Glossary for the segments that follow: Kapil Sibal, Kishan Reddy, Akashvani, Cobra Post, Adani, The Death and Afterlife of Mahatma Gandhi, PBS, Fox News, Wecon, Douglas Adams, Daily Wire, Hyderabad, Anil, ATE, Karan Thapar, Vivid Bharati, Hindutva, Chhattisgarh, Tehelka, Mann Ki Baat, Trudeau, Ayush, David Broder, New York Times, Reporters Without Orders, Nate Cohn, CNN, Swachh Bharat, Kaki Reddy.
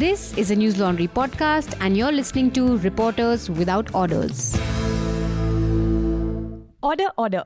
This is a News Laundry podcast and you're listening to Reporters Without Orders. Order, order.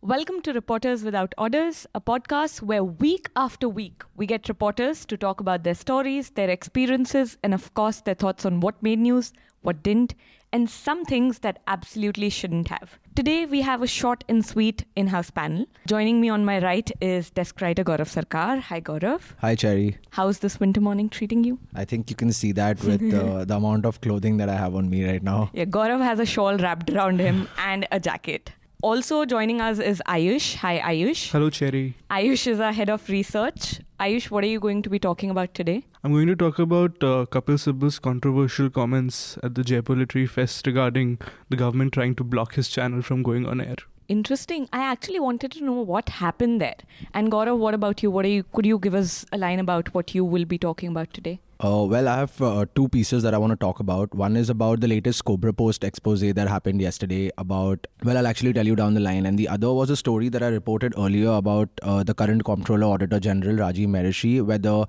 Welcome to Reporters Without Orders, a podcast where week after week we get reporters to talk about their stories, their experiences, and of course their thoughts on what made news, what didn't, and some things that absolutely shouldn't have. Today we have a short and sweet in-house panel. Joining me on my right is desk writer Gaurav Sarkar. Hi Gaurav. Hi Cherry. How's this winter morning treating you? I think you can see that with the amount of clothing that I have on me right now. Yeah, Gaurav has a shawl wrapped around him and a jacket. Also joining us is Ayush. Hi, Ayush. Hello, Cherry. Ayush is our head of research. Ayush, what are you going to be talking about today? I'm going to talk about Kapil Sibal's controversial comments at the Jaipur Literary Fest regarding the government trying to block his channel from going on air. Interesting. I actually wanted to know what happened there. And Gaurav, what about you? Could you give us a line about what you will be talking about today? Well, I have two pieces that I want to talk about. One is about the latest Cobra Post expose that happened yesterday about, well, I'll actually tell you down the line. And the other was a story that I reported earlier about the current Comptroller Auditor General, Rajiv Mehrishi, whether,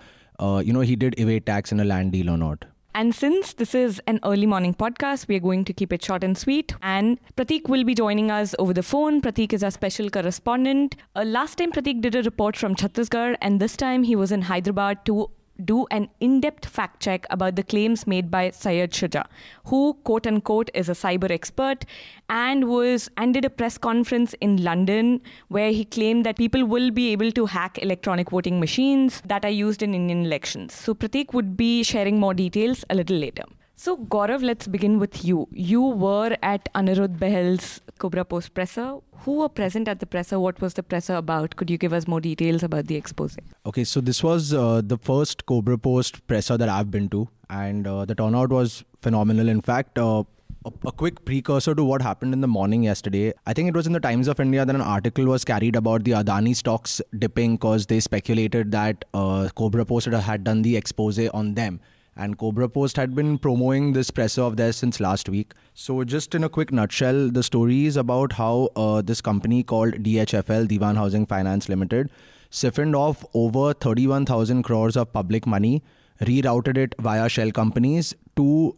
he did evade tax in a land deal or not. And since this is an early morning podcast, we are going to keep it short and sweet. And Prateek will be joining us over the phone. Prateek is our special correspondent. Last time Prateek did a report from Chhattisgarh, and this time he was in Hyderabad to do an in-depth fact check about the claims made by Syed Shuja, who, quote-unquote, is a cyber expert and did a press conference in London where he claimed that people will be able to hack electronic voting machines that are used in Indian elections. So Prateek would be sharing more details a little later. So Gaurav, let's begin with you. You were at Aniruddha Bahal's Cobra Post presser. Who were present at the presser? What was the presser about? Could you give us more details about the expose? Okay, so this was the first Cobra Post presser that I've been to, and the turnout was phenomenal. In fact, a quick precursor to what happened in the morning yesterday. I think it was in the Times of India that an article was carried about the Adani stocks dipping because they speculated that Cobra Post had done the expose on them. And Cobra Post had been promoting this presser of theirs since last week. So just in a quick nutshell, the story is about how this company called DHFL, Divan Housing Finance Limited, siphoned off over 31,000 crores of public money, rerouted it via shell companies to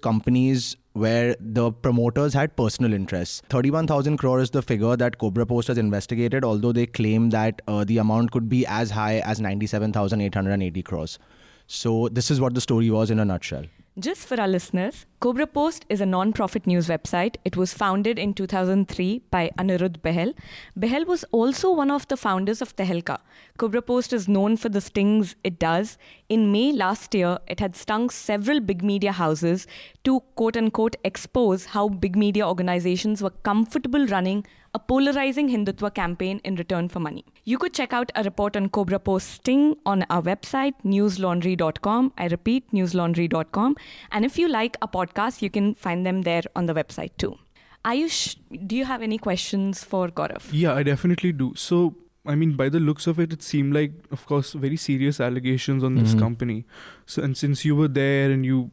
companies where the promoters had personal interests. 31,000 crore is the figure that Cobra Post has investigated, although they claim that the amount could be as high as 97,880 crores. So this is what the story was in a nutshell. Just for our listeners, Cobra Post is a non-profit news website. It was founded in 2003 by Aniruddha Bahal. Bahal was also one of the founders of Tehelka. Cobra Post is known for the stings it does. In May last year, it had stung several big media houses to quote-unquote expose how big media organizations were comfortable running a polarizing Hindutva campaign in return for money. You could check out a report on Cobra Post sting on our website, newslaundry.com. I repeat, newslaundry.com. And if you like a podcast, you can find them there on the website too. Ayush, do you have any questions for Gaurav? Yeah, I definitely do. So, I mean, by the looks of it, it seemed like, of course, very serious allegations on this company. So, and since you were there and you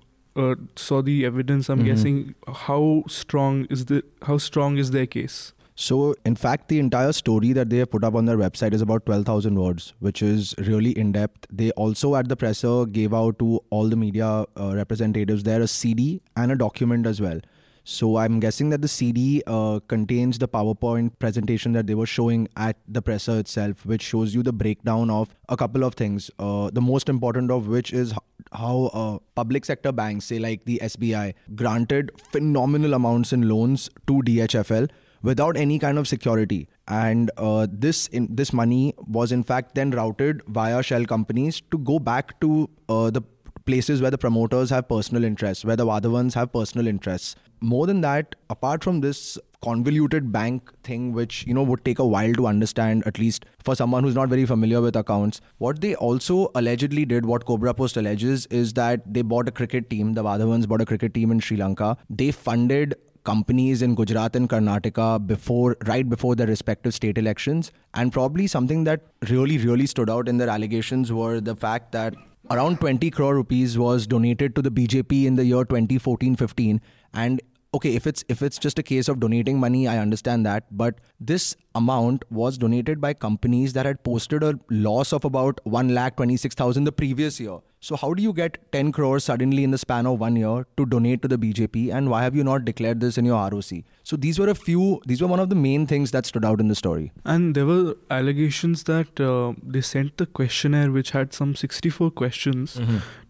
saw the evidence, I'm guessing, how strong is their case? So, in fact, the entire story that they have put up on their website is about 12,000 words, which is really in-depth. They also, at the presser, gave out to all the media representatives there a CD and a document as well. So, I'm guessing that the CD contains the PowerPoint presentation that they were showing at the presser itself, which shows you the breakdown of a couple of things. The most important of which is how public sector banks, say like the SBI, granted phenomenal amounts in loans to DHFL, without any kind of security. And this money was in fact then routed via shell companies to go back to the places where the promoters have personal interests, where the Wadhawans have personal interests. More than that, apart from this convoluted bank thing, which would take a while to understand, at least for someone who's not very familiar with accounts, what they also allegedly did, what Cobra Post alleges, is that they bought a cricket team. The Wadhawans bought a cricket team in Sri Lanka. They funded companies in Gujarat and Karnataka right before their respective state elections. And probably something that really, really stood out in their allegations were the fact that around 20 crore rupees was donated to the BJP in the year 2014-15. And okay, if it's just a case of donating money, I understand that. But this amount was donated by companies that had posted a loss of about 1,26,000 the previous year. So how do you get 10 crores suddenly in the span of 1 year to donate to the BJP? And why have you not declared this in your ROC? So these were one of the main things that stood out in the story. And there were allegations that they sent the questionnaire, which had some 64 questions,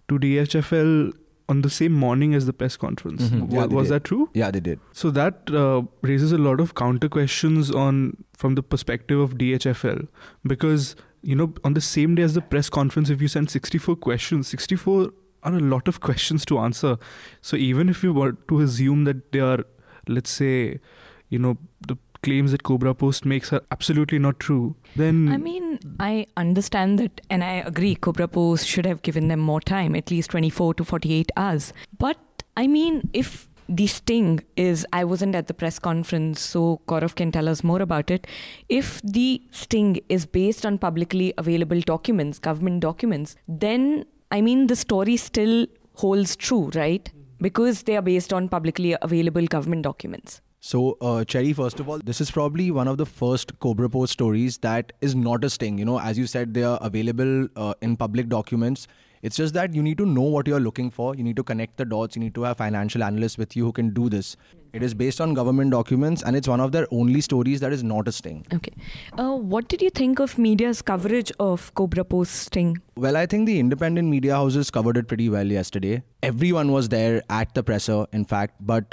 to DHFL on the same morning as the press conference. Was that true? Yeah, they did. So that raises a lot of counter questions from the perspective of DHFL, because, you know, on the same day as the press conference, if you send 64 questions, 64 are a lot of questions to answer. So even if you were to assume that they are, let's say, you know, the claims that Cobra Post makes are absolutely not true, then... I mean, I understand that, and I agree, Cobra Post should have given them more time, at least 24 to 48 hours. But, I mean, if the sting is, I wasn't at the press conference, so Gaurav can tell us more about it. If the sting is based on publicly available documents, government documents, then, I mean, the story still holds true, right? Because they are based on publicly available government documents. So, Cherry, first of all, this is probably one of the first Cobra Post stories that is not a sting. You know, as you said, they are available in public documents. It's just that you need to know what you're looking for. You need to connect the dots. You need to have financial analysts with you who can do this. It is based on government documents, and it's one of their only stories that is not a sting. Okay. What did you think of media's coverage of Cobra Post's sting? Well, I think the independent media houses covered it pretty well yesterday. Everyone was there at the presser, in fact. But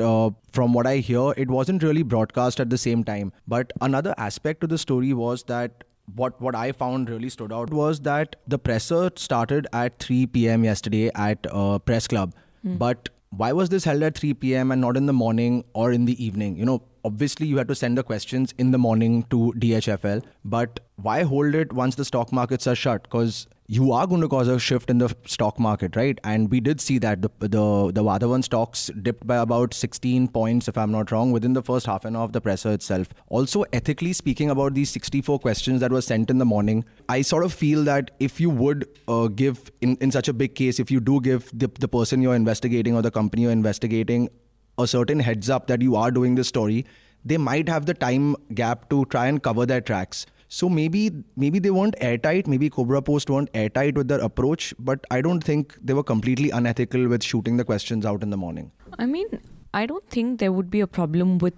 from what I hear, it wasn't really broadcast at the same time. But another aspect to the story was that what I found really stood out was that the presser started at 3 p.m. yesterday at Press Club. But why was this held at 3 p.m. and not in the morning or in the evening? You know, obviously you had to send the questions in the morning to DHFL, but why hold it once the stock markets are shut? Because you are going to cause a shift in the stock market, right? And we did see that the Wadhawan stocks dipped by about 16 points, if I'm not wrong, within the first half an hour of the presser itself. Also, ethically speaking about these 64 questions that were sent in the morning, I sort of feel that if you would give, in such a big case, if you do give the person you're investigating or the company you're investigating a certain heads up that you are doing this story, they might have the time gap to try and cover their tracks. So maybe they weren't airtight, maybe Cobra Post weren't airtight with their approach, but I don't think they were completely unethical with shooting the questions out in the morning. I mean, I don't think there would be a problem with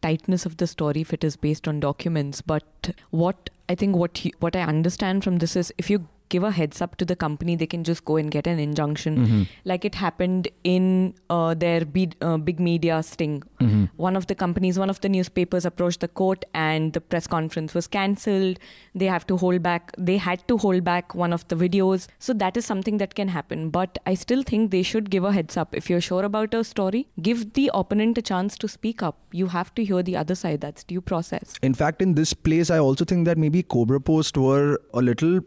tightness of the story if it is based on documents, but what I understand from this is if you give a heads up to the company, they can just go and get an injunction, like it happened in their big media sting. One of the newspapers approached the court and the press conference was cancelled. They had to hold back one of the videos. So that is something that can happen, but I still think they should give a heads up. If you're sure about a story, give the opponent a chance to speak up. You have to hear the other side. That's due process. In fact, in this place, I also think that maybe Cobra Post were a little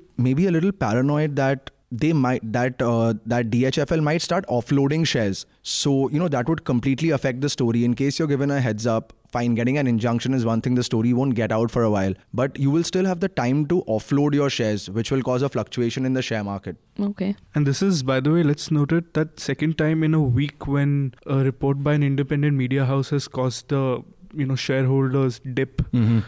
paranoid that that DHFL might start offloading shares. So, you know, that would completely affect the story. In case you're given a heads up, fine, getting an injunction is one thing, the story won't get out for a while, but you will still have the time to offload your shares, which will cause a fluctuation in the share market. Okay. And this is, by the way, let's note it, that second time in a week when a report by an independent media house has caused the shareholders dip.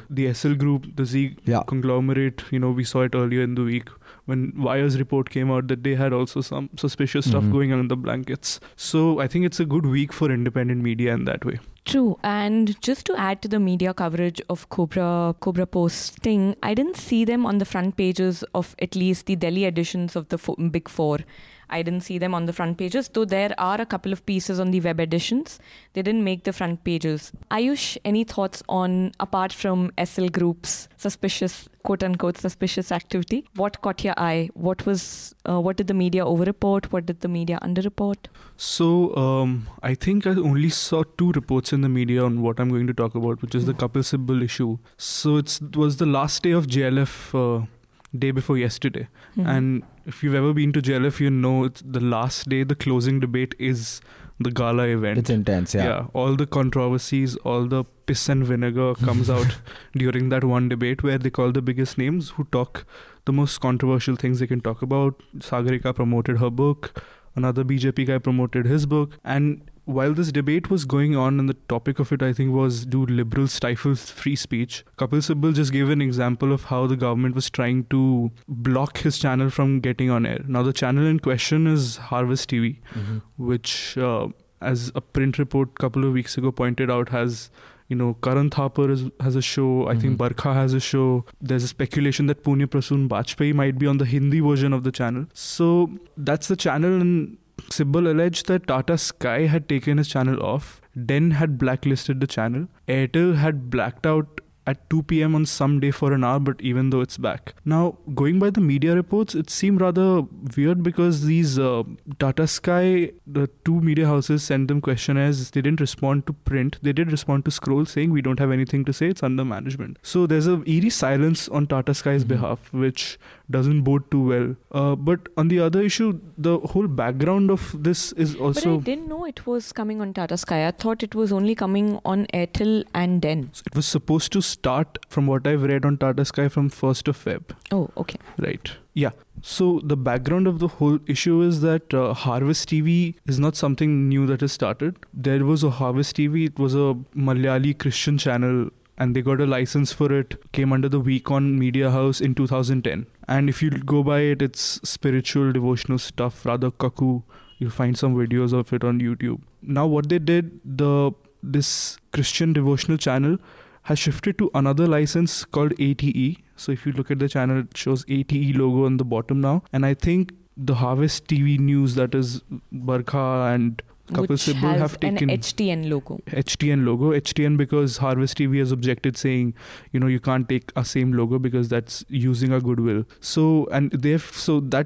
The SL Group, the Z conglomerate, we saw it earlier in the week when Wire's report came out that they had also some suspicious stuff going on in the blankets. So I think it's a good week for independent media in that way. True. And just to add to the media coverage of Cobra Post sting, I didn't see them on the front pages of at least the Delhi editions of the Big Four. I didn't see them on the front pages, though there are a couple of pieces on the web editions. They didn't make the front pages. Ayush, any thoughts on, apart from SL Group's suspicious, quote-unquote suspicious activity, what caught your eye? What did the media over-report? What did the media under-report? So, I think I only saw two reports in the media on what I'm going to talk about, which is the Kapil Sibal issue. So, it was the last day of JLF, day before yesterday. And if you've ever been to JLF, you know it's the last day, the closing debate is the gala event. It's intense, yeah. All the controversies, all the piss and vinegar comes out during that one debate where they call the biggest names who talk the most controversial things they can talk about. Sagarika promoted her book. Another BJP guy promoted his book. And While this debate was going on, and the topic of it, I think, was do liberals stifle free speech, Kapil Sibal just gave an example of how the government was trying to block his channel from getting on air. Now, the channel in question is Harvest TV, which, as a print report a couple of weeks ago pointed out, has... You know, Karan Thapar has a show. I think Barkha has a show. There's a speculation that Pooniyam Prasoon Bajpayee might be on the Hindi version of the channel. So that's the channel, and Sibal alleged that Tata Sky had taken his channel off. Den had blacklisted the channel. Airtel had blacked out at 2 p.m. on some day for an hour, but even though it's back. Now, going by the media reports, it seemed rather weird because these Tata Sky, the two media houses sent them questionnaires. They didn't respond to print. They did respond to scroll saying, we don't have anything to say. It's under management. So there's an eerie silence on Tata Sky's behalf, which doesn't bode too well. But on the other issue, the whole background of this is also... But I didn't know it was coming on Tata Sky. I thought it was only coming on Airtel and Den. So it was supposed to start, from what I've read, on Tata Sky from 1st of Feb. Oh, okay. Right. Yeah. So the background of the whole issue is that Harvest TV is not something new that has started. There was a Harvest TV. It was a Malayali Christian channel, and they got a license for it, came under the Wecon media house in 2010. And if you go by it, it's spiritual, devotional stuff, rather kaku. You'll find some videos of it on YouTube. Now what they did, this Christian devotional channel has shifted to another license called ATE. So if you look at the channel, it shows ATE logo on the bottom now. And I think the Harvest TV News, that is Barkha and Kapil Sibal, have taken... an HTN logo. HTN because Harvest TV has objected saying, you can't take our same logo because that's using our goodwill. So the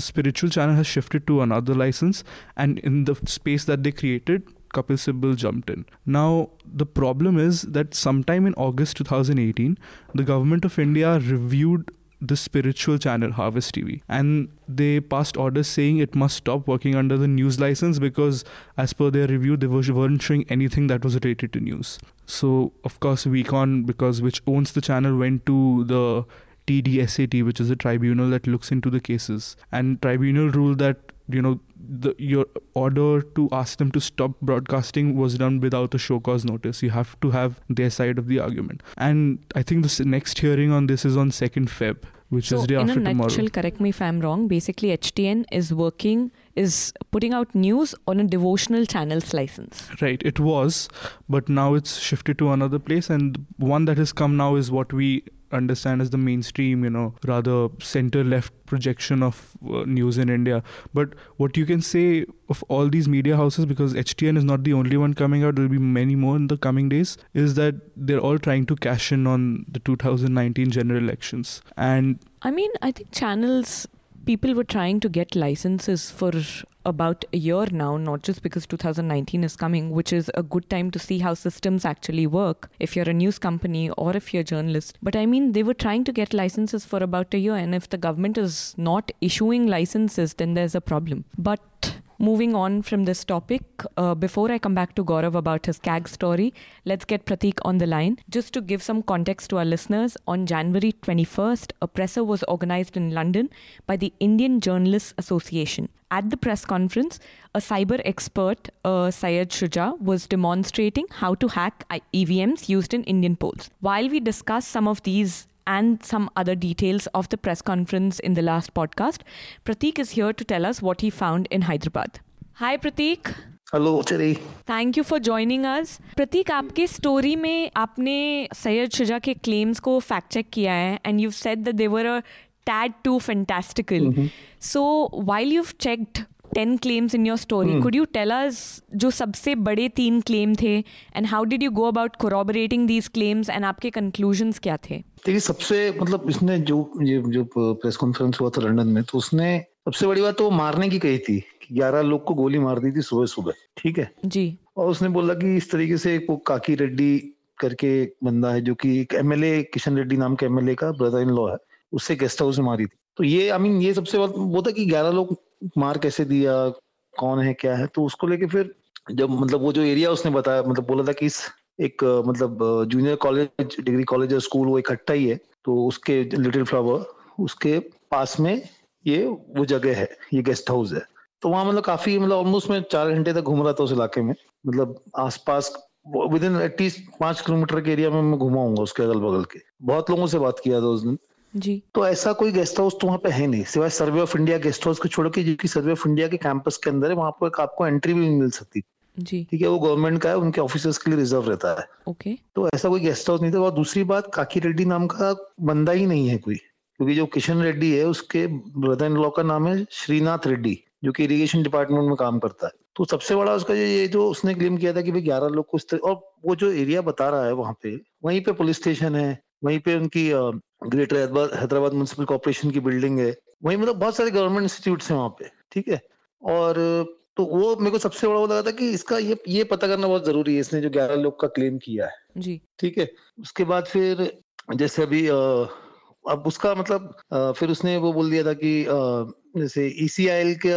spiritual channel has shifted to another license, and in the space that they created, Kapil Sibal jumped in. Now, the problem is that sometime in August 2018, the government of India reviewed the spiritual channel, Harvest TV. And they passed orders saying it must stop working under the news license because as per their review, they weren't showing anything that was related to news. So, of course, Wecon, which owns the channel, went to the TDSAT, which is a tribunal that looks into the cases. And tribunal ruled that your order to ask them to stop broadcasting was done without a show cause notice. You have to have their side of the argument. And I think the next hearing on this is on 2nd Feb, which is day after tomorrow. So in a nutshell, correct me if I'm wrong, basically HTN is putting out news on a devotional channel's license. Right, it was, but now it's shifted to another place, and one that has come now is what we understand as the mainstream, rather center-left projection of news in India. But what you can say of all these media houses, because HTN is not the only one coming out, there will be many more in the coming days, is that they're all trying to cash in on the 2019 general elections. And I think channels... People were trying to get licenses for about a year now, not just because 2019 is coming, which is a good time to see how systems actually work, if you're a news company or if you're a journalist. But they were trying to get licenses for about a year, and if the government is not issuing licenses, then there's a problem. But moving on from this topic, before I come back to Gaurav about his CAG story, let's get Prateek on the line. Just to give some context to our listeners, on January 21st, a presser was organized in London by the Indian Journalists Association. At the press conference, a cyber expert, Syed Shuja, was demonstrating how to hack EVMs used in Indian polls. While we discuss some of these and some other details of the press conference in the last podcast, Prateek is here to tell us what he found in Hyderabad. Hi, Prateek. Hello, Chari. Thank you for joining us. Prateek, आपके story में आपने Syed Shuja के claims को fact check किया है, and you've said that they were a tad too fantastical. So while you've checked 10 claims in your story, could you tell us जो सबसे बड़े 3 claim थे, and how did you go about corroborating these claims, and आपके conclusions क्या थे? देखिए, सबसे इसने जो प्रेस कॉन्फ्रेंस हुआ था लंदन में, तो उसने सबसे बड़ी बात तो मारने की कही थी कि 11 लोग को गोली मार दी थी सुबह, ठीक है जी. और उसने बोला कि इस तरीके से वो काकी रेड्डी करके एक बंदा है जो कि एक एमएलए, किशन रेड्डी नाम के एमएलए का ब्रदर इन लॉ है, उससे गेस्ट हाउस में मारी थी. तो ये ये सबसे वो था कि 11 लोग मार कैसे दिया, कौन है क्या है. तो उसको लेके फिर जब वो जो एरिया उसने बताया, बोला था कि इस एक जूनियर कॉलेज, डिग्री कॉलेज और स्कूल वो इकट्ठा ही है, तो उसके लिटिल फ्लावर उसके पास में ये वो जगह है, ये गेस्ट हाउस है. तो वहाँ मतलब काफी मतलब ऑलमोस्ट मैं 4 घंटे तक घूम रहा था उस इलाके में, मतलब आसपास विदिन एटलीस्ट 5 किलोमीटर के एरिया में मैं घुमाऊंगा उसके अगल बगल के। बहुत लोगों से बात किया था उस दिन जी। तो ऐसा कोई गेस्ट हाउस तो वहाँ पे है नहीं सिवाय survey of India guest house को छोड़ के, जो की सर्वे ऑफ इंडिया के कैंपस के अंदर है, वहाँ पर आपको एंट्री भी मिल सकती जी, ठीक है, वो गवर्नमेंट का है, उनके ऑफिसर्स के लिए रिजर्व रहता है। ओके, तो ऐसा कोई गेस्ट हाउस नहीं था। और दूसरी बात, काकी रेड्डी नाम का बंदा ही नहीं है कोई, क्योंकि जो किशन रेड्डी है उसके ब्रदर इन लॉ का नाम है श्रीनाथ रेड्डी, जो कि इरिगेशन डिपार्टमेंट में काम करता है। तो सबसे बड़ा उसका ये जो उसने क्लेम किया था कि भाई 11 लोग को और वो जो एरिया बता रहा है वहाँ पे, वहीं पे पुलिस स्टेशन है, वहीं पे उनकी ग्रेटर हैदराबाद म्युनिसिपल कॉर्पोरेशन की बिल्डिंग है, वहीं मतलब बहुत सारे गवर्नमेंट इंस्टीट्यूट्स हैं वहाँ पे, ठीक है। और तो वो मेरे को सबसे बड़ा लगा था कि इसका ये पता करना बहुत जरूरी है, इसने जो 11 लोग का क्लेम किया है जी, ठीक है। उसके बाद फिर जैसे अभी अब उसका मतलब फिर उसने वो बोल दिया था कि जैसे ईसीआईएल के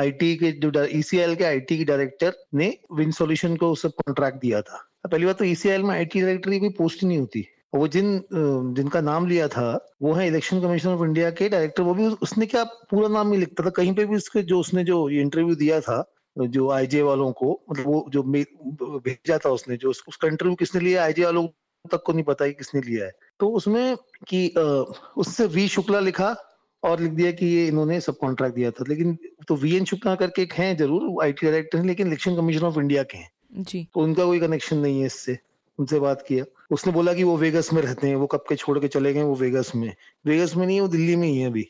आईटी के जो ईसीआईएल के आईटी के डायरेक्टर ने विन सॉल्यूशन को उससे कॉन्ट्रैक्ट दिया था। पहली बात तो ईसीआईएल में आईटी डायरेक्टर की भी पोस्ट नहीं होती, वो जिनका नाम लिया था वो है इलेक्शन कमीशन ऑफ इंडिया के डायरेक्टर, वो भी उसने क्या पूरा नाम ही लिखता था कहीं पे भी। उसके जो उसने जो इंटरव्यू दिया था जो आईजे वालों को, मतलब वो जो भेजा था उसने, जो उसका इंटरव्यू किसने लिया आईजे वालों तक को नहीं पता है किसने लिया है। तो उसमें कि उससे वी शुक्ला लिखा और लिख दिया कि ये इन्होंने सब कॉन्ट्रैक्ट दिया था, लेकिन तो वीएन शुक्ला करके एक हैं जरूर आईटी डायरेक्टर, लेकिन इलेक्शन कमीशन ऑफ इंडिया के हैं जी, तो उनका कोई कनेक्शन नहीं है इससे। उनसे बात किया, उसने बोला कि वो वेगस में रहते हैं, वो कब के छोड़ के चले गए, वो वेगस में नहीं है, वो दिल्ली में ही है अभी,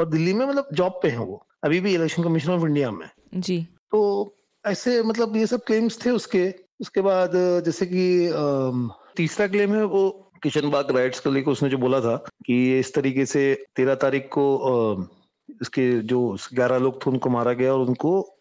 और दिल्ली में मतलब जॉब पे है वो अभी भी इलेक्शन कमीशन ऑफ इंडिया में जी। तो ऐसे मतलब ये सब क्लेम्स थे उसके। उसके बाद जैसे कि तीसरा क्लेम है वो किशनबाग राइट्स को लेकर, उसने जो बोला था कि इस तरीके से 13 तारीख को इसके जो 11 लोग थे उनको मारा गया और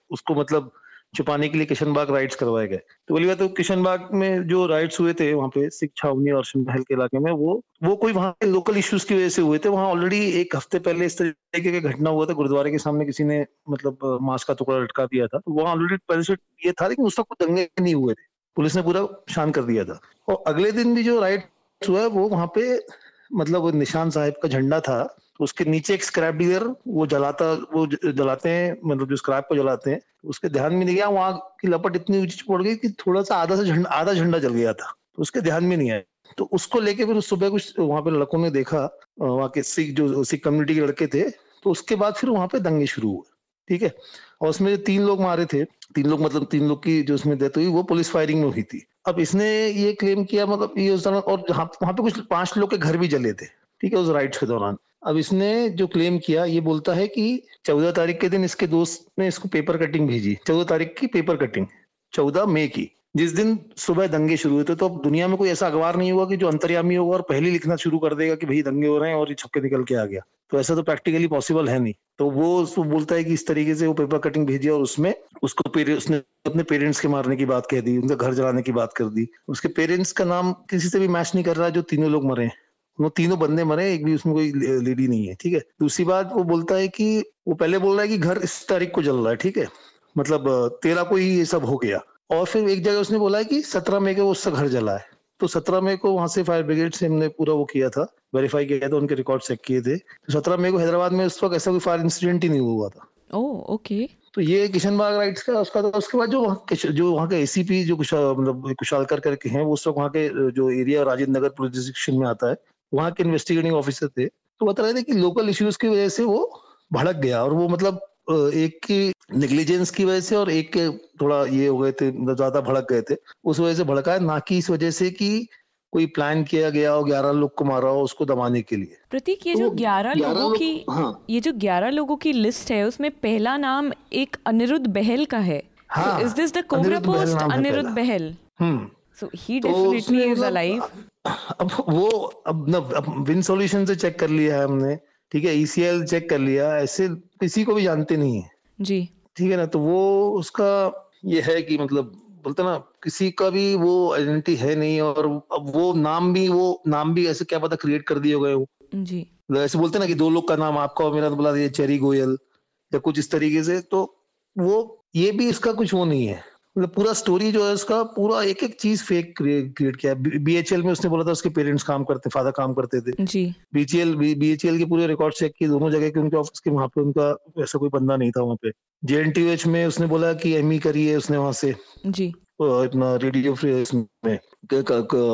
उसको मतलब छुपाने के लिए किशनबाग राइट्स करवाए गए। तो बोली बात, तो किशनबाग में जो राइट्स हुए थे वहाँ पे सिख छावनी और महल के इलाके में, वो कोई वहाँ के लोकल इश्यूज की वजह से हुए थे। वहाँ ऑलरेडी 1 हफ्ते पहले इस तरीके की घटना हुआ था, गुरुद्वारे के सामने किसी ने मतलब मांस का टुकड़ा लटका दिया था, तो वहाँ ऑलरेडी पहले से ये था, लेकिन उस वक्त कोई दंगे नहीं हुए थे, पुलिस ने पूरा शांत कर दिया था। और अगले दिन भी जो राइट्स हुआ वो वहाँ पे मतलब निशान साहिब का झंडा था, उसके नीचे एक स्क्रैप डीलर वो जलाते हैं मतलब जो स्क्रैप को जलाते हैं, उसके ध्यान में नहीं गया, वहां की लपट इतनी ऊंची पड़ गई कि थोड़ा सा आधा झंडा जल गया था, तो उसके ध्यान में नहीं आया। तो उसको लेके फिर सुबह कुछ वहां पे लड़कों ने देखा, वहां के सिख कम्युनिटी के लड़के थे, तो उसके बाद फिर वहां पे दंगे शुरू हुए, ठीक है। और उसमें 3 लोग मारे थे, 3 लोग मतलब 3 लोग की जो उसमें डेथ हुई वो पुलिस फायरिंग में हुई थी। अब इसने ये क्लेम किया मतलब ये उस दौरान, और वहां पे कुछ 5 लोग के घर भी जले थे, ठीक है, उस राइट्स के दौरान। अब इसने जो क्लेम किया ये बोलता है कि 14 तारीख के दिन इसके दोस्त ने इसको पेपर कटिंग भेजी, 14 तारीख की पेपर कटिंग 14 मई की, जिस दिन सुबह दंगे शुरू हुए थे। तो अब दुनिया में कोई ऐसा अखबार नहीं होगा कि जो अंतर्यामी होगा और पहले लिखना शुरू कर देगा कि भाई दंगे हो रहे हैं और ये छक्के निकल के आ गया, तो ऐसा तो प्रैक्टिकली पॉसिबल है नहीं। तो वो बोलता है कि इस तरीके से वो पेपर कटिंग भेजी और उसमें उसने अपने पेरेंट्स के मारने की बात कह दी, उनका घर जलाने की बात कर दी। उसके पेरेंट्स का नाम किसी से भी मैच नहीं कर रहा, जो 3 लोग मरे, वो 3 बंदे मरे, एक भी उसमें कोई लेडी नहीं है, ठीक है। दूसरी बात, वो बोलता है कि वो पहले बोल रहा है कि घर इस तारीख को जल रहा है, ठीक है, मतलब 13 को ही ये सब हो गया। और फिर एक जगह उसने बोला है कि 17 मई को उसका घर जला है, तो 17 मई को वहां से फायर ब्रिगेड से हमने पूरा वो किया था, वेरीफाई किया था, उनके रिकॉर्ड चेक किए थे, तो 17 मई को हैदराबाद में उस वक्त ऐसा कोई फायर इंसिडेंट ही नहीं हुआ था। ओके, तो ये किशनबाग राइट्स का उसका था। उसके बाद जो वहाँ के एसीपी जो मतलब कुशालकर करके हैं, वो उस वक्त वहाँ के जो एरिया राजेंद्र नगर पुलिस डिस्ट्रिक्शन में आता है, वहाँ के इन्वेस्टिगेटिंग ऑफिसर थे, तो बता रहे थे कि लोकल इश्यूज की वजह से वो भड़क गया, और वो मतलब एक की निग्लिजेंस की वजह से और एक के थोड़ा ये हो गए थे, ज्यादा भड़क गए थे, उस वजह से भड़का है, ना कि इस वजह से कि कोई प्लान किया गया हो 11 लोग को मारा हो उसको दबाने के लिए। प्रतीक, ये तो जो 11 लोगों की लिस्ट है उसमें पहला नाम एक अनिरुद्ध बहल का है। Is this the Cobrapost Anirudh Bahl? So he definitely is alive. अब विन सॉल्यूशन से चेक कर लिया है हमने, ठीक है, ECL चेक कर लिया, ऐसे किसी को भी जानते नहीं है जी, ठीक है ना। तो वो उसका ये है कि मतलब बोलते ना किसी का भी वो आइडेंटिटी है नहीं, और अब वो नाम भी ऐसे क्या पता क्रिएट कर दिए हो गए वो जी, ऐसे बोलते ना कि 2 लोग का नाम आपका और मेरा, तो बोला चेरी गोयल या कुछ इस तरीके से। तो वो ये भी इसका कुछ वो नहीं है, पूरा स्टोरी जो है उसका पूरा एक एक चीज फेक क्रिएट किया है। बीएचएल में उसने बोला था उसके पेरेंट्स काम करते, फादर काम करते थे जी। बीएचएल के पूरे रिकॉर्ड चेक किए दोनों जगह के, उनके ऑफिस के, वहां पे उनका ऐसा कोई बंदा नहीं था। वहां पे जेएनटीयूएच में उसने बोला कि एमई करी है उसने वहां से जी, इतना रेडियो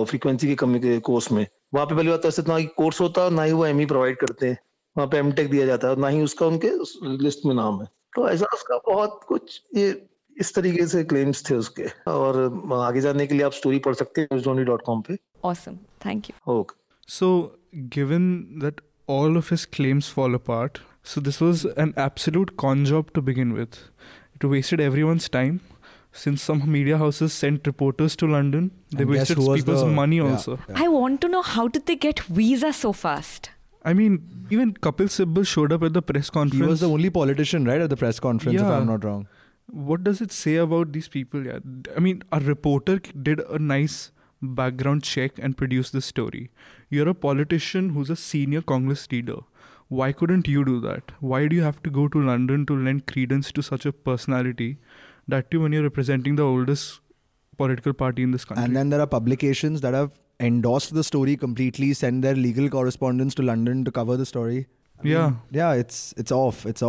फ्रीक्वेंसी के कोर्स में। वहां पे पहली बात ऐसे ना कोर्स होता, ना ही वो एमई प्रोवाइड करते हैं, वहां पे एमटेक दिया जाता है, ना ही उसका उनके लिस्ट में नाम है। तो ऐसा उसका बहुत कुछ ये इस तरीके से क्लेम्स थे उसके। और आगे जाने के लिए आप स्टोरी पढ़ सकते हैं newslaundry.com पे। Awesome, thank you. Okay. So, given that all of his claims fall apart, so this was an absolute con job to begin with. It wasted everyone's time. Since some media houses sent reporters to London, they wasted people's money also. Yeah. I want to know, how did they get visa so fast? I mean, even Kapil Sibal showed up at the press conference. He was the only politician, right, at the press conference, if I'm not wrong. What does it say about these people? Yeah, I mean, a reporter did a nice background check and produced this story. You're a politician who's a senior Congress leader. Why couldn't you do that? Why do you have to go to London to lend credence to such a personality, that too when you're representing the oldest political party in this country? And then there are publications that have endorsed the story completely, sent their legal correspondents to London to cover the story. It's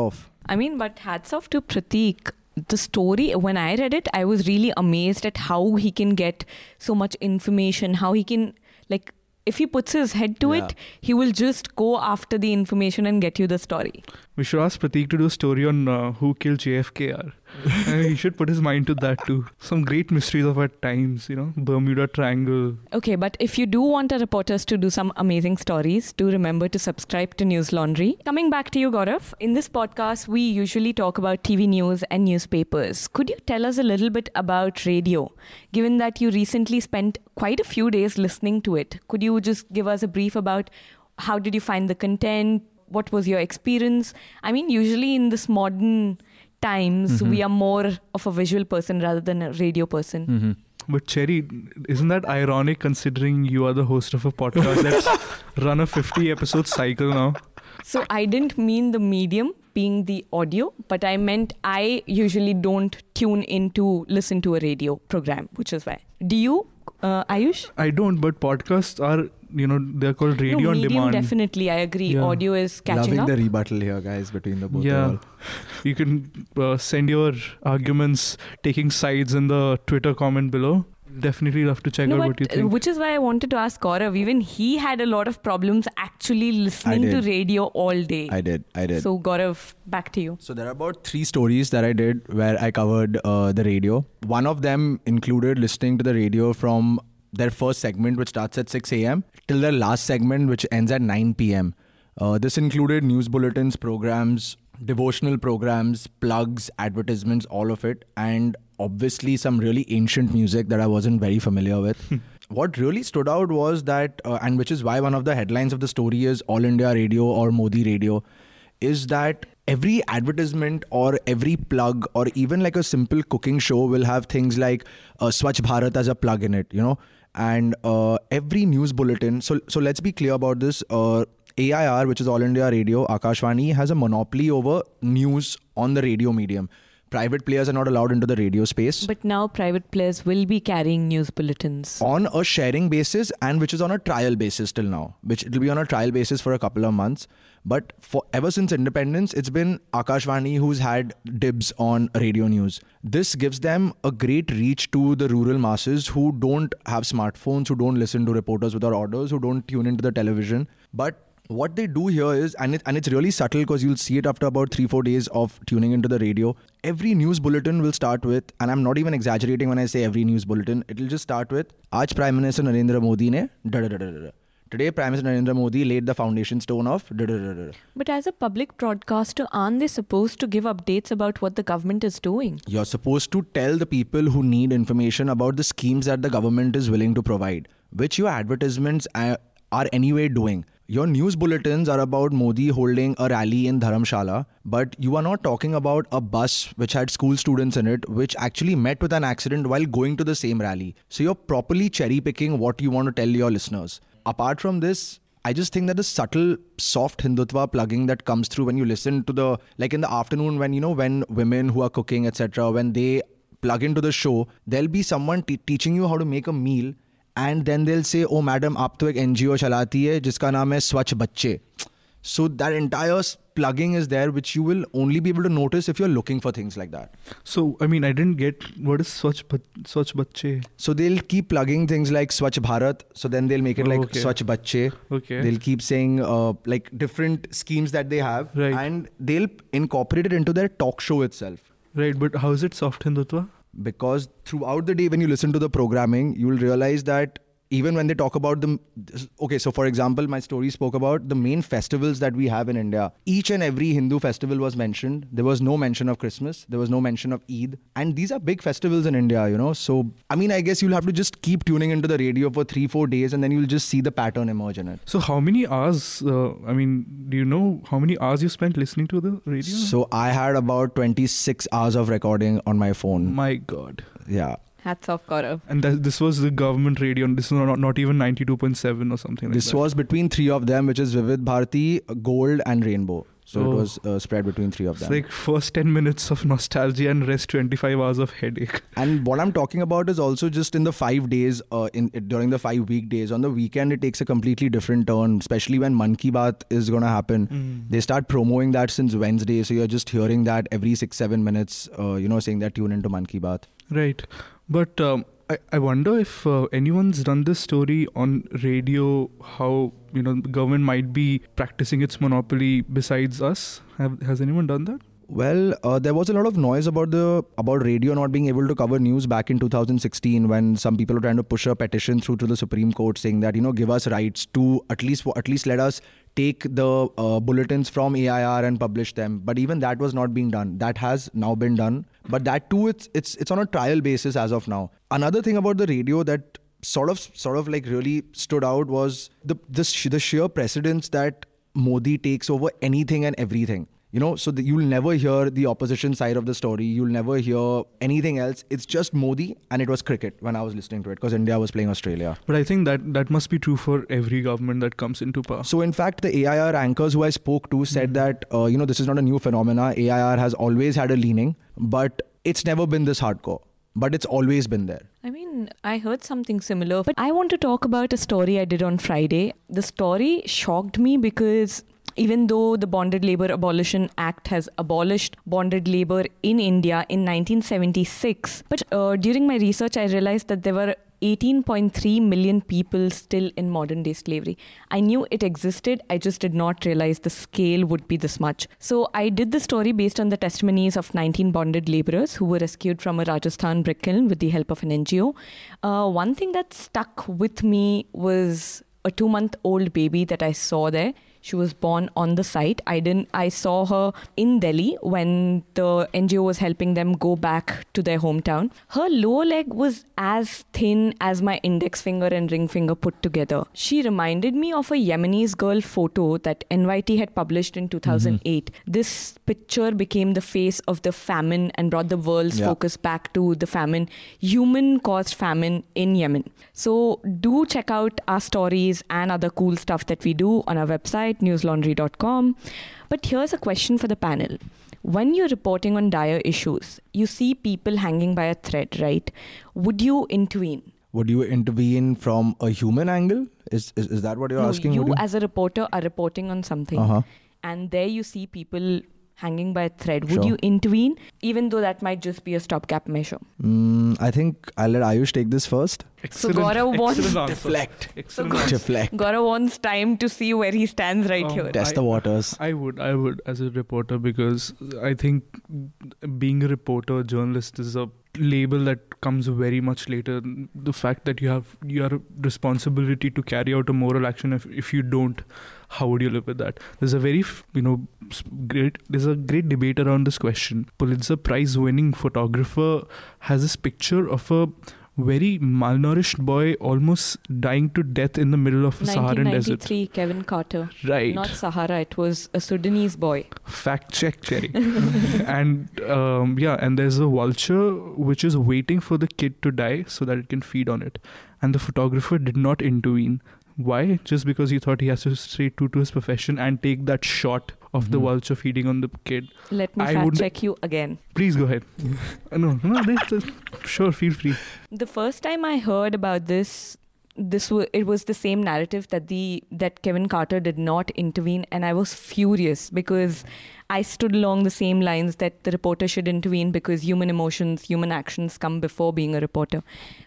off. I mean, but hats off to Prateek. The story, when I read it, I was really amazed at how he can get so much information, how he can, like, if he puts his head to it, he will just go after the information and get you the story. We should ask Prateek to do a story on who killed JFK. He should put his mind to that too. Some great mysteries of our times, you know, Bermuda Triangle. Okay, but if you do want our reporters to do some amazing stories, do remember to subscribe to News Laundry. Coming back to you, Gaurav. In this podcast, we usually talk about TV news and newspapers. Could you tell us a little bit about radio? Given that you recently spent quite a few days listening to it, could you just give us a brief about how did you find the content? What was your experience? I mean, usually in this modern times, we are more of a visual person rather than a radio person. But Cherry, isn't that ironic considering you are the host of a podcast that's run a 50-episode cycle now? So I didn't mean the medium being the audio, but I meant I usually don't tune in to listen to a radio program, which is why. Do you, Ayush? I don't, but podcasts are, you know, they're called radio on demand. Medium, definitely, I agree. Yeah. Audio is catching up. Loving the rebuttal here, guys, between the both of you. You can send your arguments, taking sides in the Twitter comment below. Definitely love to check out what you think. Which is why I wanted to ask Gaurav, even he had a lot of problems actually listening to radio all day. I did. So Gaurav, back to you. So there are about 3 stories that I did where I covered the radio. One of them included listening to the radio from their first segment, which starts at 6 a.m. till their last segment, which ends at 9 p.m. This included news bulletins, programs, devotional programs, plugs, advertisements, all of it. And obviously some really ancient music that I wasn't very familiar with. What really stood out was that, and which is why one of the headlines of the story is All India Radio or Modi Radio, is that every advertisement or every plug or even like a simple cooking show will have things like Swachh Bharat as a plug in it, you know, and every news bulletin. So let's be clear about this. AIR, which is All India Radio, Akashvani, has a monopoly over news on the radio medium. Private players are not allowed into the radio space. But now private players will be carrying news bulletins. On a sharing basis, and which is on a trial basis till now. Which it will be on a trial basis for a couple of months. But ever since independence, it's been Akashvani who's had dibs on radio news. This gives them a great reach to the rural masses who don't have smartphones, who don't listen to Reporters Without Orders, who don't tune into the television. But what they do here is, and it's really subtle because you'll see it after about 3-4 days of tuning into the radio. Every news bulletin will start with, and I'm not even exaggerating when I say every news bulletin, it'll just start with, Aaj Prime Minister Narendra Modi ne da da da da da. Today, Prime Minister Narendra Modi laid the foundation stone of da da da da. But as a public broadcaster, aren't they supposed to give updates about what the government is doing? You're supposed to tell the people who need information about the schemes that the government is willing to provide, which your advertisements are anyway doing. Your news bulletins are about Modi holding a rally in Dharamshala, but you are not talking about a bus which had school students in it, which actually met with an accident while going to the same rally. So you're properly cherry picking what you want to tell your listeners. Apart from this, I just think that the subtle, soft Hindutva plugging that comes through when you listen to the, like in the afternoon when, you know, when women who are cooking, etc., when they plug into the show, there'll be someone teaching you how to make a meal, and then they'll say, oh madam, aap to ek NGO chalati hai jiska naam hai Swachh Bacche. So that entire plugging is there, which you will only be able to notice if you're looking for things like that. So, I mean, I didn't get what is Swachh Bacche. So they'll keep plugging things like Swachh Bharat. So then they'll make it like Swachh Bacche. Okay. They'll keep saying like different schemes that they have, right, and they'll incorporate it into their talk show itself. Right. But how is it soft Hindutva? Because throughout the day, when you listen to the programming, you'll realize that even when they talk about them, okay, so for example, my story spoke about the main festivals that we have in India. Each and every Hindu festival was mentioned. There was no mention of Christmas. There was no mention of Eid. And these are big festivals in India, you know. So, I mean, I guess you'll have to just keep tuning into the radio for 3-4 days and then you'll just see the pattern emerge in it. So how many hours, do you know how many hours you spent listening to the radio? So I had about 26 hours of recording on my phone. My God. Yeah. Hats off, Gaurav. And this was the government radio. This is not even 92.7 or something like that. This was between three of them, which is Vivid Bharati, Gold and Rainbow. So it was spread between three of them. It's like first 10 minutes of nostalgia and rest 25 hours of headache. And what I'm talking about is also just in the 5 days, during the 5 weekdays. On the weekend, it takes a completely different turn, especially when Mann Ki Baat is going to happen. They start promoting that since Wednesday. So you're just hearing that every 6-7 minutes, saying that tune into Mann Ki Baat. Right. But I wonder if anyone's done this story on radio, how, the government might be practicing its monopoly besides us. Has anyone done that? Well, there was a lot of noise about radio not being able to cover news back in 2016 when some people were trying to push a petition through to the Supreme Court saying that, give us rights to at least let us take the bulletins from AIR and publish them. But even that was not being done. That has now been done. But that too, it's on a trial basis as of now. Another thing about the radio that sort of like really stood out was the sheer precedence that Modi takes over anything and everything. So you'll never hear the opposition side of the story. You'll never hear anything else. It's just Modi, and it was cricket when I was listening to it because India was playing Australia. But I think that must be true for every government that comes into power. So in fact, the AIR anchors who I spoke to said that, this is not a new phenomena. AIR has always had a leaning, but it's never been this hardcore. But it's always been there. I mean, I heard something similar, but I want to talk about a story I did on Friday. The story shocked me because even though the Bonded Labour Abolition Act has abolished bonded labour in India in 1976, but during my research, I realized that there were 18.3 million people still in modern-day slavery. I knew it existed, I just did not realize the scale would be this much. So I did the story based on the testimonies of 19 bonded labourers who were rescued from a Rajasthan brick kiln with the help of an NGO. One thing that stuck with me was a 2-month-old baby that I saw there. She was born on the site. I saw her in Delhi when the NGO was helping them go back to their hometown. Her lower leg was as thin as my index finger and ring finger put together. She reminded me of a Yemenis girl photo that NYT had published in 2008. Mm-hmm. This picture became the face of the famine and brought the world's focus back to the famine, human-caused famine in Yemen. So do check out our stories and other cool stuff that we do on our website, newslaundry.com. But here's a question for the panel. When you're reporting on dire issues, you see people hanging by a thread, right? Would you intervene? Would you intervene from a human angle? Is that what you're asking? You as a reporter are reporting on something. Uh-huh. And there you see people hanging by a thread. Would you intervene? Even though that might just be a stopgap measure. I think I'll let Ayush take this first. Excellent. So Gaurav wants time to see where he stands right here. Test the waters. I would as a reporter, because I think being a reporter, journalist is a label that comes very much later. The fact that you have responsibility to carry out a moral action, if you don't, how would you live with that? There's a very great debate around this question. Pulitzer Prize winning photographer has this picture of a very malnourished boy almost dying to death in the middle of a Saharan desert. 1993, Kevin Carter. Right. Not Sahara, it was a Sudanese boy. Fact check, Cherry. And there's a vulture which is waiting for the kid to die so that it can feed on it. And the photographer did not intervene. Why? Just because he thought he has to stay true to his profession and take that shot of the vulture feeding on the kid. Let me fact check you again. Please go ahead. Sure, feel free. The first time I heard about it was the same narrative that Kevin Carter did not intervene, and I was furious because I stood along the same lines that the reporter should intervene because human emotions, human actions come before being a reporter.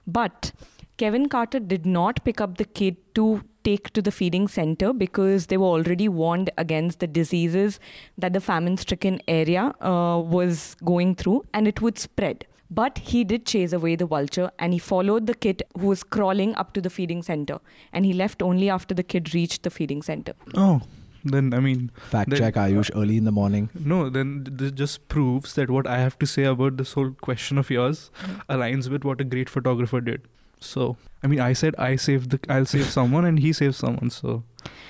But Kevin Carter did not pick up the kid to take to the feeding center because they were already warned against the diseases that the famine-stricken area was going through, and it would spread. But he did chase away the vulture, and he followed the kid who was crawling up to the feeding center, and he left only after the kid reached the feeding center. Oh, then I mean... Fact check Ayush early in the morning. No, then this just proves that what I have to say about this whole question of yours aligns with what a great photographer did. So, I mean, I said I'll save someone and he saves someone. So,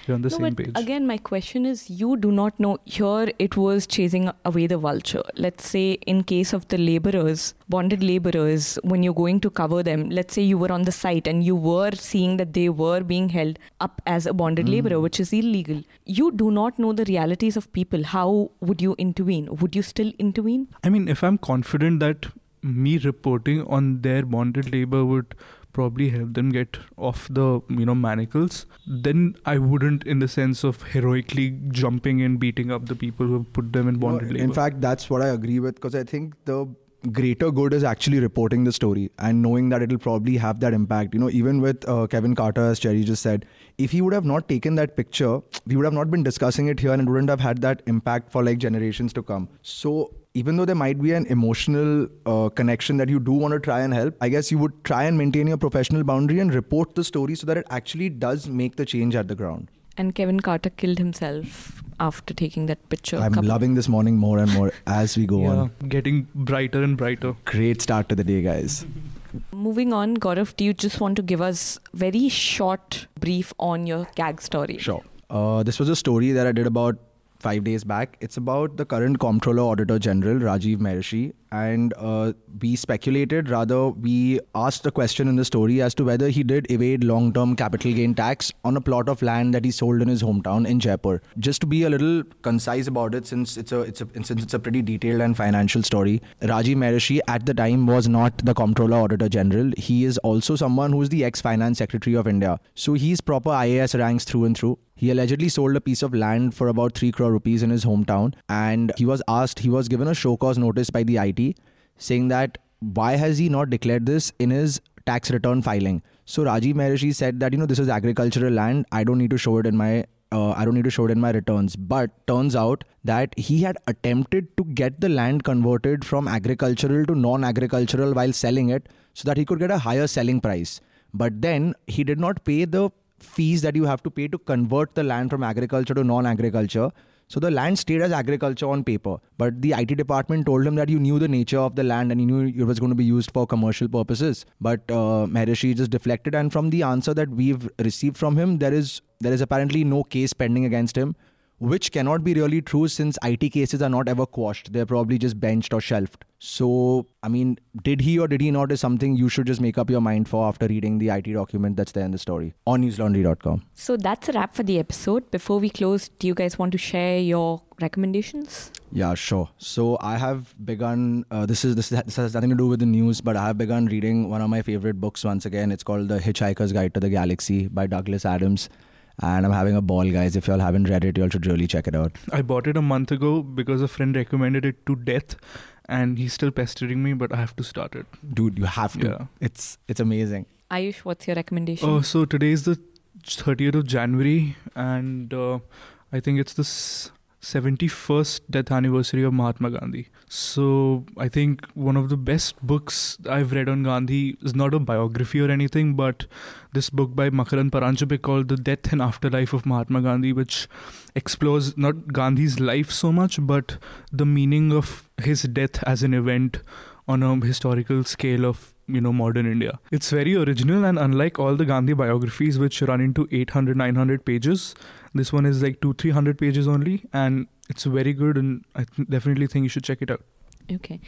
you're on the same page. Again, my question is, you do not know. Here, it was chasing away the vulture. Let's say in case of the laborers, bonded laborers, when you're going to cover them, let's say you were on the site and you were seeing that they were being held up as a bonded laborer, which is illegal. You do not know the realities of people. How would you intervene? Would you still intervene? I mean, if I'm confident that me reporting on their bonded labor would probably help them get off the manacles, then I wouldn't, in the sense of heroically jumping and beating up the people who put them in bonded labor. In fact, that's what I agree with, because I think the greater good is actually reporting the story and knowing that it'll probably have that impact. Even with Kevin Carter, as Cherry just said, if he would have not taken that picture, we would have not been discussing it here, and it wouldn't have had that impact for generations to come. So even though there might be an emotional connection that you do want to try and help, I guess you would try and maintain your professional boundary and report the story so that it actually does make the change at the ground. And Kevin Carter killed himself after taking that picture. I'm loving this morning more and more as we go on. Getting brighter and brighter. Great start to the day, guys. Moving on, Gaurav, do you just want to give us very short brief on your gag story? Sure. This was a story that I did about 5 days back. It's about the current Comptroller Auditor General, Rajiv Mehrishi. And we asked a question in the story as to whether he did evade long-term capital gain tax on a plot of land that he sold in his hometown in Jaipur. Just to be a little concise about it, since it's a pretty detailed and financial story, Rajiv Mehrishi at the time was not the Comptroller Auditor General. He is also someone who is the ex-Finance Secretary of India. So he's proper IAS ranks through and through. He allegedly sold a piece of land for about 3 crore rupees in his hometown, and he was given a show cause notice by the IT saying that why has he not declared this in his tax return filing. So Rajiv Mehrishi said that this is agricultural land, I don't need to show it in my returns. But turns out that he had attempted to get the land converted from agricultural to non-agricultural while selling it so that he could get a higher selling price. But then he did not pay the fees that you have to pay to convert the land from agriculture to non-agriculture. So the land stayed as agriculture on paper, but the IT department told him that you knew the nature of the land and you knew it was going to be used for commercial purposes. But Mehrishi just deflected, and from the answer that we've received from him, there is apparently no case pending against him, which cannot be really true since IT cases are not ever quashed. They're probably just benched or shelved. So, I mean, did he or did he not is something you should just make up your mind for after reading the IT document that's there in the story on newslaundry.com. So that's a wrap for the episode. Before we close, do you guys want to share your recommendations? Yeah, sure. So I have begun, this has nothing to do with the news, but I have begun reading one of my favorite books once again. It's called The Hitchhiker's Guide to the Galaxy by Douglas Adams. And I'm having a ball, guys. If y'all haven't read it, y'all should really check it out. I bought it a month ago because a friend recommended it to death, and he's still pestering me, but I have to start it. Dude, you have to. Yeah. It's amazing. Ayush, what's your recommendation? Oh, so today is the 30th of January, and I think it's the 71st death anniversary of Mahatma Gandhi. So I think one of the best books I've read on Gandhi is not a biography or anything, but this book by Makaran Paranjpe called The Death and Afterlife of Mahatma Gandhi, which explores not Gandhi's life so much, but the meaning of his death as an event on a historical scale of modern India. It's very original, and unlike all the Gandhi biographies which run into 800-900 pages, this one is 200-300 pages only, and it's very good, and I definitely think you should check it out. Okay.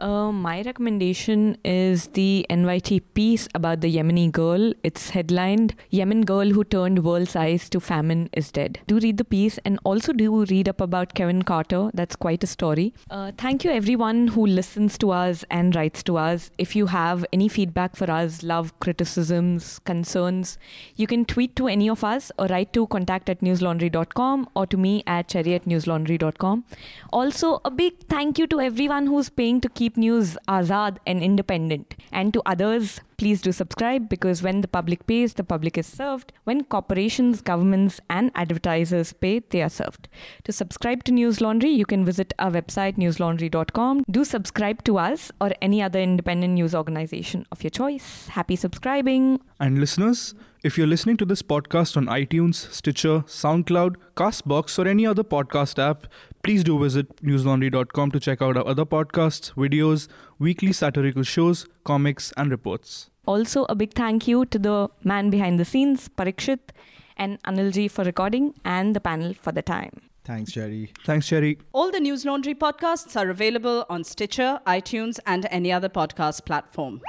My recommendation is the NYT piece about the Yemeni girl. It's headlined, Yemen Girl Who Turned World's Eyes to Famine Is Dead. Do read the piece and also do read up about Kevin Carter. That's quite a story. Thank you everyone who listens to us and writes to us. If you have any feedback for us, love, criticisms, concerns, you can tweet to any of us or write to contact@newslaundry.com or to me at cherry@newslaundry.com. Also, a big thank you to everyone who's paying to keep news azad and independent. And to others, please do subscribe, because when the public pays, the public is served. When corporations, governments and advertisers pay, they are served. To subscribe to News Laundry, you can visit our website newslaundry.com. Do subscribe to us or any other independent news organization of your choice. Happy subscribing. And listeners, if you're listening to this podcast on iTunes, Stitcher, SoundCloud, CastBox or any other podcast app, please do visit newslaundry.com to check out our other podcasts, videos, weekly satirical shows, comics and reports. Also, a big thank you to the man behind the scenes, Parikshit, and Anilji for recording, and the panel for the time. Thanks, Jerry. Thanks, Jerry. All the News Laundry podcasts are available on Stitcher, iTunes and any other podcast platform.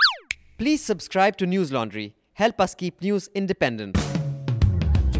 Please subscribe to News Laundry. Help us keep news independent. To